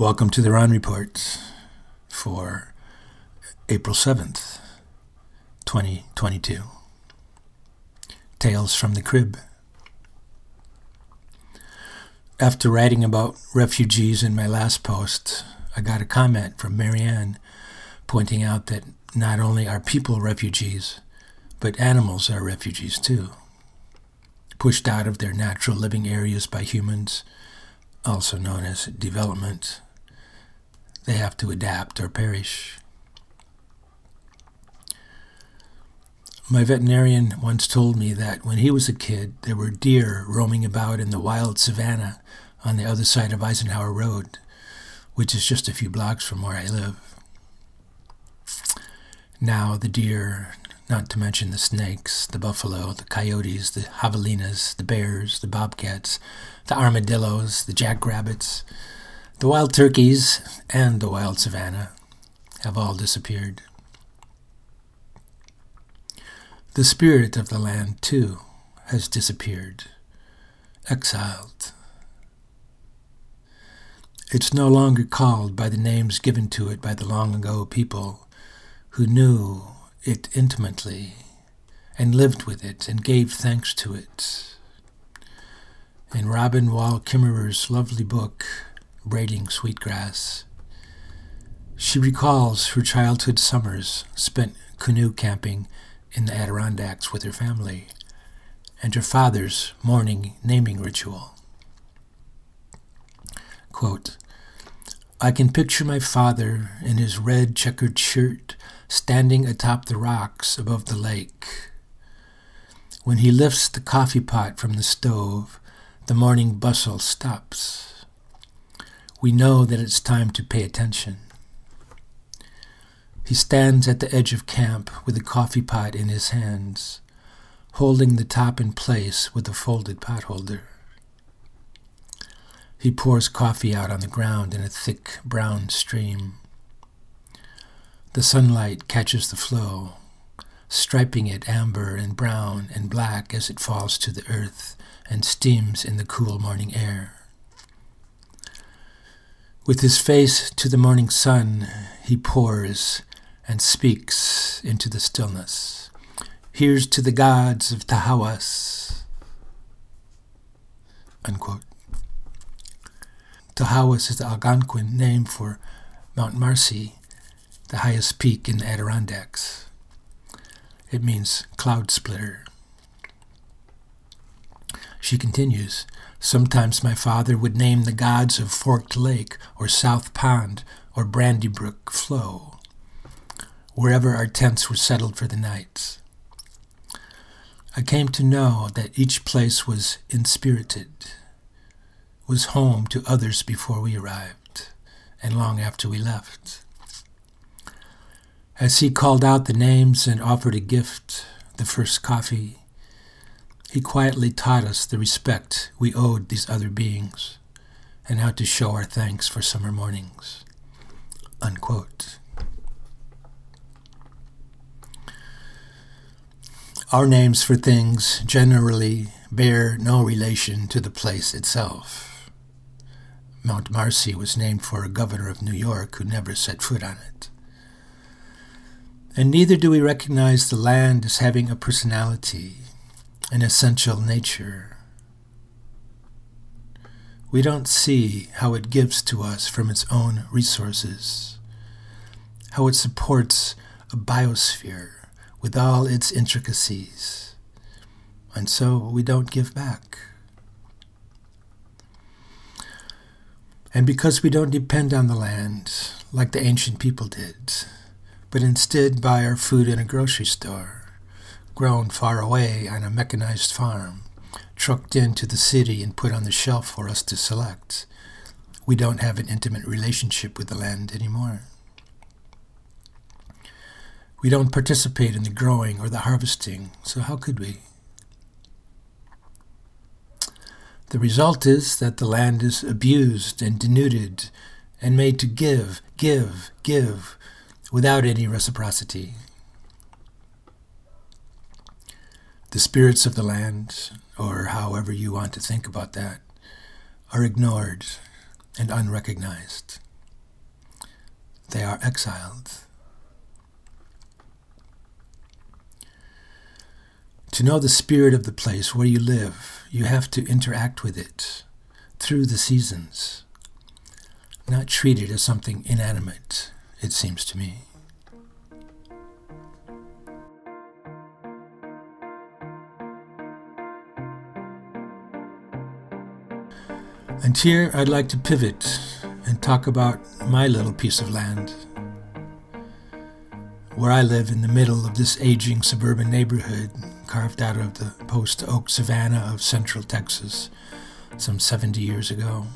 Welcome to the Ron Report for April 7th, 2022. Tales from the Crib. After writing about refugees in my last post, I got a comment from Mary Ann pointing out that not only are people refugees, but animals are refugees too, pushed out of their natural living areas by humans, also known as development. They have to adapt or perish. My veterinarian once told me that when he was a kid, there were deer roaming about in the wild savanna on the other side of Eisenhauer Road, which is just a few blocks from where I live. Now the deer, not to mention the snakes, the buffalo, the coyotes, the javelinas, the bears, the bobcats, the armadillos, the jackrabbits, the wild turkeys, and the wild savanna have all disappeared. The spirit of the land, too, has disappeared, exiled. It's no longer called by the names given to it by the long-ago people who knew it intimately and lived with it and gave thanks to it. In Robin Wall Kimmerer's lovely book, Braiding Sweetgrass, she recalls her childhood summers spent canoe camping in the Adirondacks with her family, and her father's morning naming ritual. Quote, "I can picture my father in his red checkered shirt standing atop the rocks above the lake. When he lifts the coffee pot from the stove, the morning bustle stops. We know that it's time to pay attention. He stands at the edge of camp with a coffee pot in his hands, holding the top in place with a folded pot holder. He pours coffee out on the ground in a thick brown stream. The sunlight catches the flow, striping it amber and brown and black as it falls to the earth and steams in the cool morning air. With his face to the morning sun, he pours and speaks into the stillness. Here's to the gods of Tahawus." Unquote. Tahawus is the Algonquin name for Mount Marcy, the highest peak in the Adirondacks. It means cloud splitter. She continues, "Sometimes my father would name the gods of Forked Lake or South Pond or Brandybrook Flow, wherever our tents were settled for the night. I came to know that each place was inspirited, was home to others before we arrived and long after we left. As he called out the names and offered a gift, the first coffee, he quietly taught us the respect we owed these other beings and how to show our thanks for summer mornings." Unquote. Our names for things generally bear no relation to the place itself. Mount Marcy was named for a governor of New York who never set foot on it. And neither do we recognize the land as having a personality, an essential nature. We don't see how it gives to us from its own resources, how it supports a biosphere with all its intricacies, and so we don't give back. And because we don't depend on the land like the ancient people did, but instead buy our food in a grocery store, grown far away on a mechanized farm, trucked into the city and put on the shelf for us to select, we don't have an intimate relationship with the land anymore. We don't participate in the growing or the harvesting, so how could we? The result is that the land is abused and denuded and made to give, give, give, without any reciprocity. The spirits of the land, or however you want to think about that, are ignored and unrecognized. They are exiled. To know the spirit of the place where you live, you have to interact with it through the seasons, not treat it as something inanimate, it seems to me. And here I'd like to pivot and talk about my little piece of land, where I live in the middle of this aging suburban neighborhood carved out of the post-oak savanna of central Texas some 70 years ago.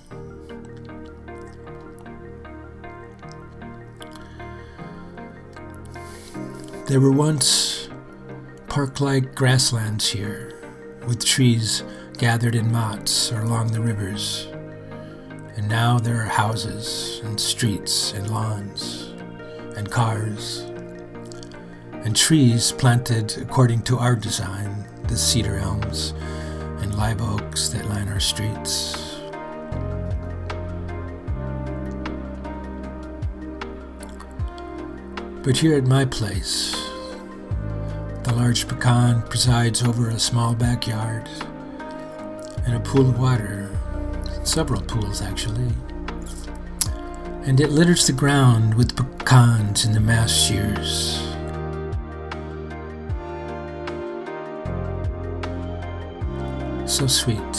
There were once park-like grasslands here, with trees gathered in mottes or along the rivers, and now there are houses and streets and lawns and cars and trees planted according to our design, the cedar elms and live oaks that line our streets. But here at my place, the large pecan presides over a small backyard and a pool of water, several pools actually, and it litters the ground with pecans in the mass shears. So sweet,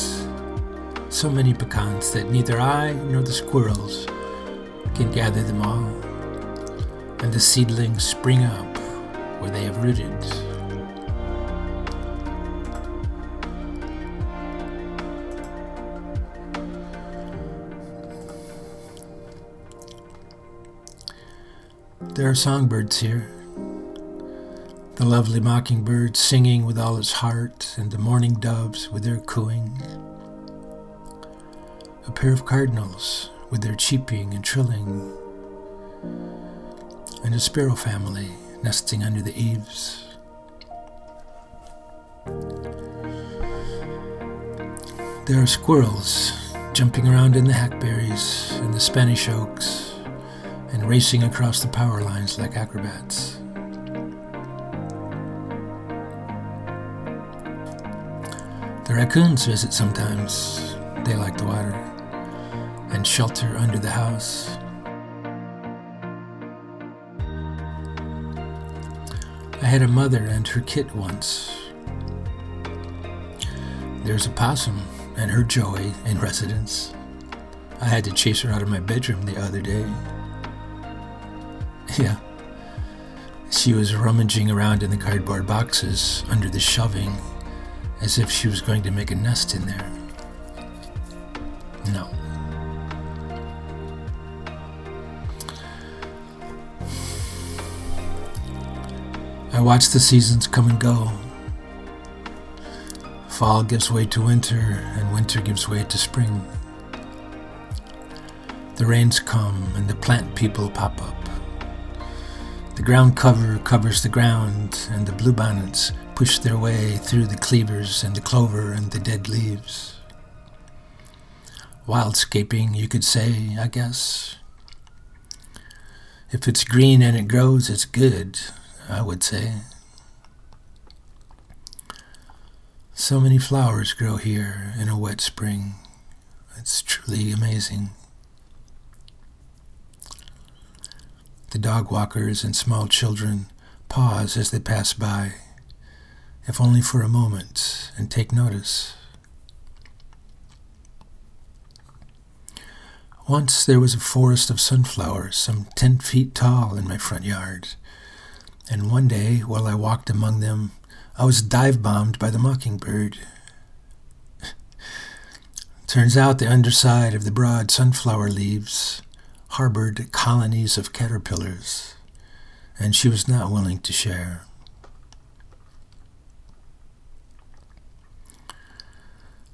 so many pecans that neither I nor the squirrels can gather them all, and the seedlings spring up where they have rooted. There are songbirds here, the lovely mockingbird singing with all its heart, and the mourning doves with their cooing, a pair of cardinals with their cheeping and trilling, and a sparrow family nesting under the eaves. There are squirrels jumping around in the hackberries and the Spanish oaks, and racing across the power lines like acrobats. The raccoons visit sometimes. They like the water and shelter under the house. I had a mother and her kit once. There's a possum and her joey in residence. I had to chase her out of my bedroom the other day. Yeah, she was rummaging around in the cardboard boxes under the shelving as if she was going to make a nest in there. No. I watch the seasons come and go. Fall gives way to winter, and winter gives way to spring. The rains come, and the plant people pop up. The ground cover covers the ground, and the bluebonnets push their way through the cleavers and the clover and the dead leaves. Wildscaping, you could say, I guess. If it's green and it grows, it's good, I would say. So many flowers grow here in a wet spring. It's truly amazing. The dog walkers and small children pause as they pass by, if only for a moment, and take notice. Once there was a forest of sunflowers some 10 feet tall in my front yard, and one day, while I walked among them, I was dive-bombed by the mockingbird. Turns out the underside of the broad sunflower leaves harbored colonies of caterpillars, and she was not willing to share.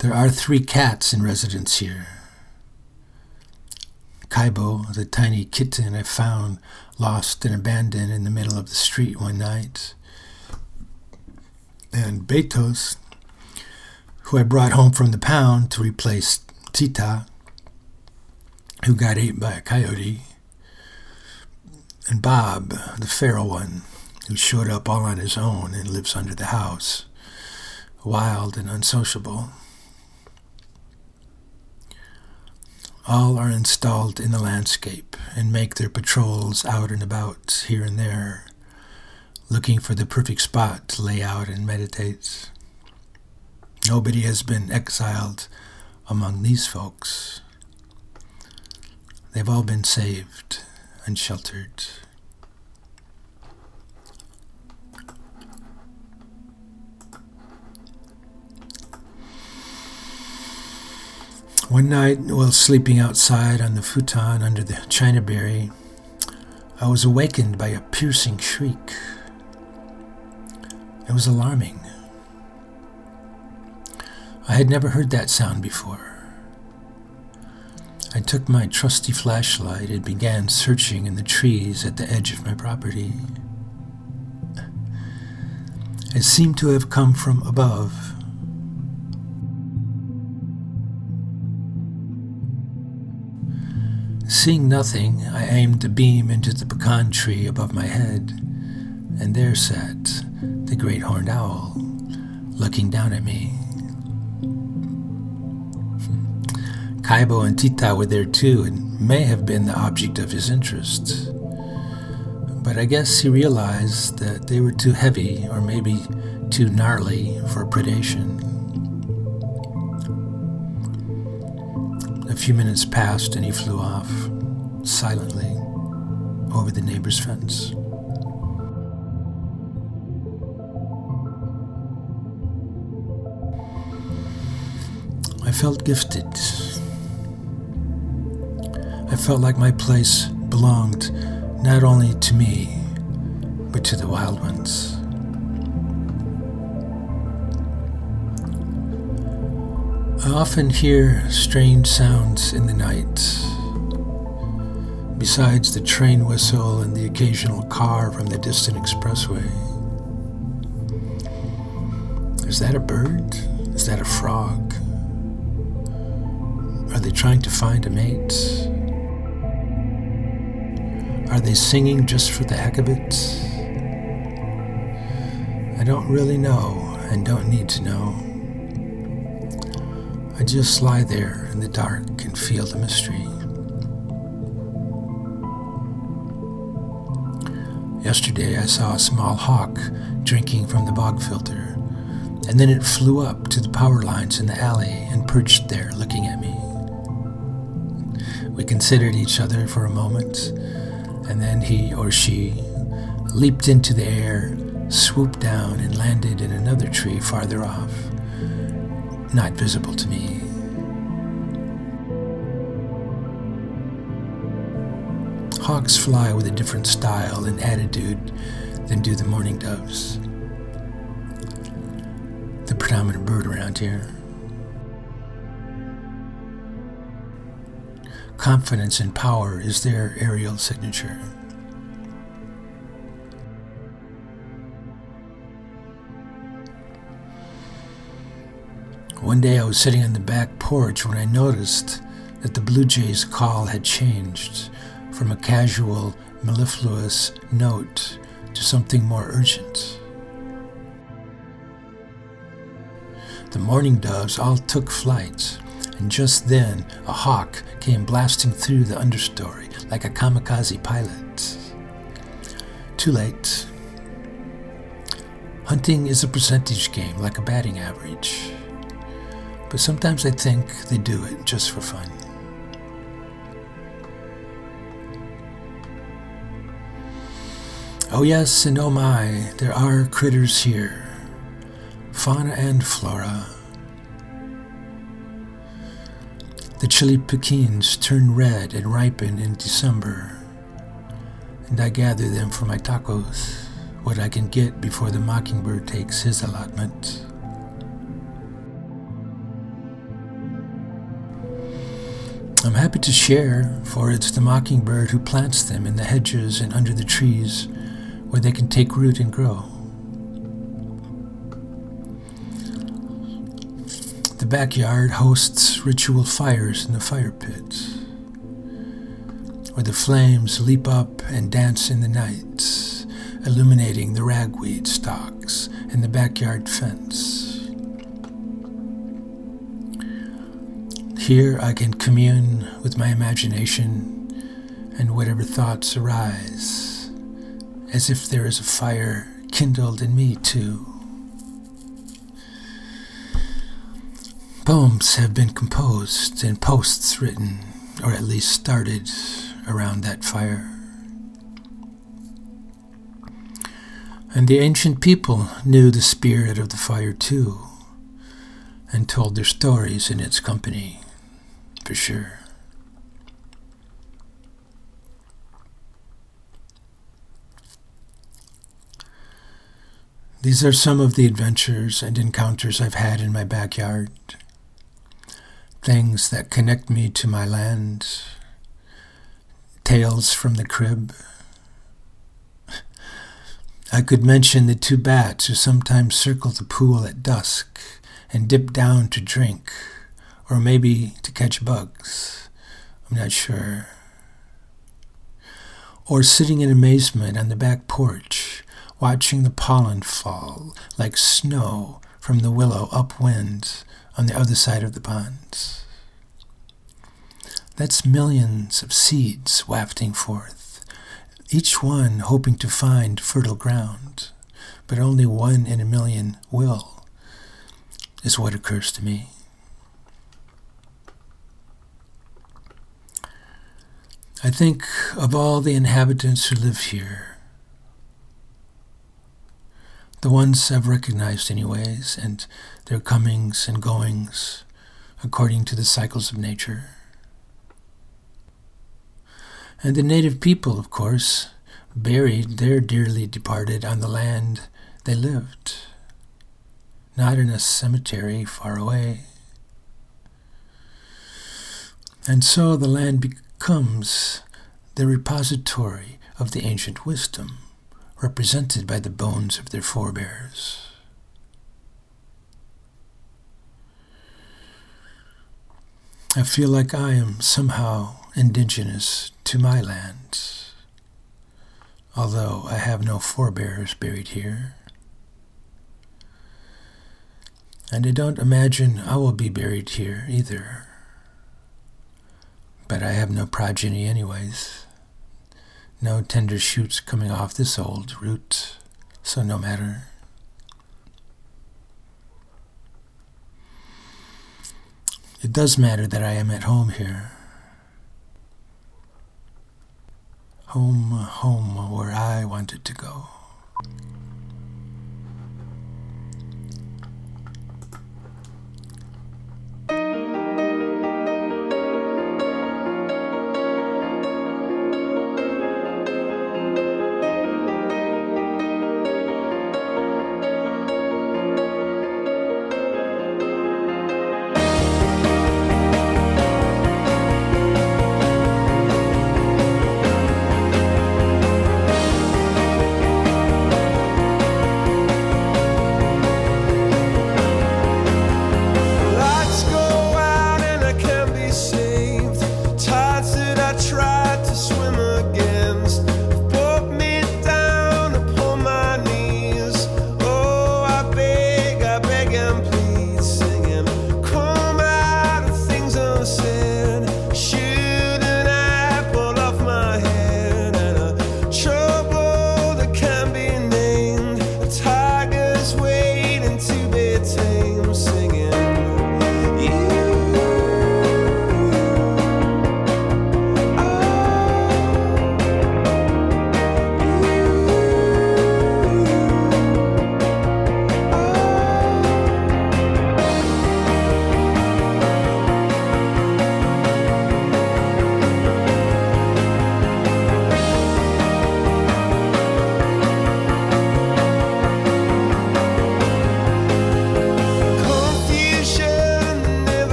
There are 3 cats in residence here. Kaibo, the tiny kitten I found lost and abandoned in the middle of the street one night, and Betos, who I brought home from the pound to replace Tita, who got ate by a coyote, and Bob, the feral one, who showed up all on his own and lives under the house, wild and unsociable. All are installed in the landscape and make their patrols out and about here and there, looking for the perfect spot to lay out and meditate. Nobody has been exiled among these folks. They've all been saved and sheltered. One night, while sleeping outside on the futon under the chinaberry, I was awakened by a piercing shriek. It was alarming. I had never heard that sound before. I took my trusty flashlight and began searching in the trees at the edge of my property. It seemed to have come from above. Seeing nothing, I aimed the beam into the pecan tree above my head, and there sat the great horned owl, looking down at me. Kaibo and Tita were there too, and may have been the object of his interest. But I guess he realized that they were too heavy, or maybe too gnarly, for predation. A few minutes passed and he flew off, silently, over the neighbor's fence. I felt gifted. I felt like my place belonged not only to me, but to the wild ones. I often hear strange sounds in the night, besides the train whistle and the occasional car from the distant expressway. Is that a bird? Is that a frog? Are they trying to find a mate? Are they singing just for the heck of it? I don't really know and don't need to know. I just lie there in the dark and feel the mystery. Yesterday I saw a small hawk drinking from the bog filter, and then it flew up to the power lines in the alley and perched there looking at me. We considered each other for a moment, and then he or she leaped into the air, swooped down, and landed in another tree farther off, not visible to me. Hawks fly with a different style and attitude than do the mourning doves, the predominant bird around here. Confidence and power is their aerial signature. One day I was sitting on the back porch when I noticed that the blue jay's call had changed from a casual, mellifluous note to something more urgent. The mourning doves all took flight, and just then, a hawk came blasting through the understory like a kamikaze pilot. Too late. Hunting is a percentage game, like a batting average. But sometimes I think they do it just for fun. Oh yes and oh my, there are critters here. Fauna and flora. The chili pekins turn red and ripen in December, and I gather them for my tacos, what I can get before the mockingbird takes his allotment. I'm happy to share, for it's the mockingbird who plants them in the hedges and under the trees where they can take root and grow. The backyard hosts ritual fires in the fire pit. where the flames leap up and dance in the night, illuminating the ragweed stalks and the backyard fence. Here I can commune with my imagination and whatever thoughts arise, as if there is a fire kindled in me too. Poems have been composed and posts written, or at least started, around that fire. And the ancient people knew the spirit of the fire too, and told their stories in its company, for sure. These are some of the adventures and encounters I've had in my backyard. Things that connect me to my land. Tales from the crib. I could mention the two bats who sometimes circle the pool at dusk and dip down to drink, or maybe to catch bugs. I'm not sure. Or sitting in amazement on the back porch, watching the pollen fall like snow from the willow upwind on the other side of the ponds. That's millions of seeds wafting forth, each one hoping to find fertile ground, but only one in a million will, is what occurs to me. I think of all the inhabitants who live here, the ones I've recognized anyways, and their comings and goings according to the cycles of nature. And the native people, of course, buried their dearly departed on the land they lived, not in a cemetery far away. And so the land becomes the repository of the ancient wisdom, represented by the bones of their forebears. I feel like I am somehow indigenous to my land, although I have no forebears buried here. And I don't imagine I will be buried here either. But I have no progeny anyways. No tender shoots coming off this old root, so no matter. It does matter that I am at home here. Home, home, where I wanted to go. Try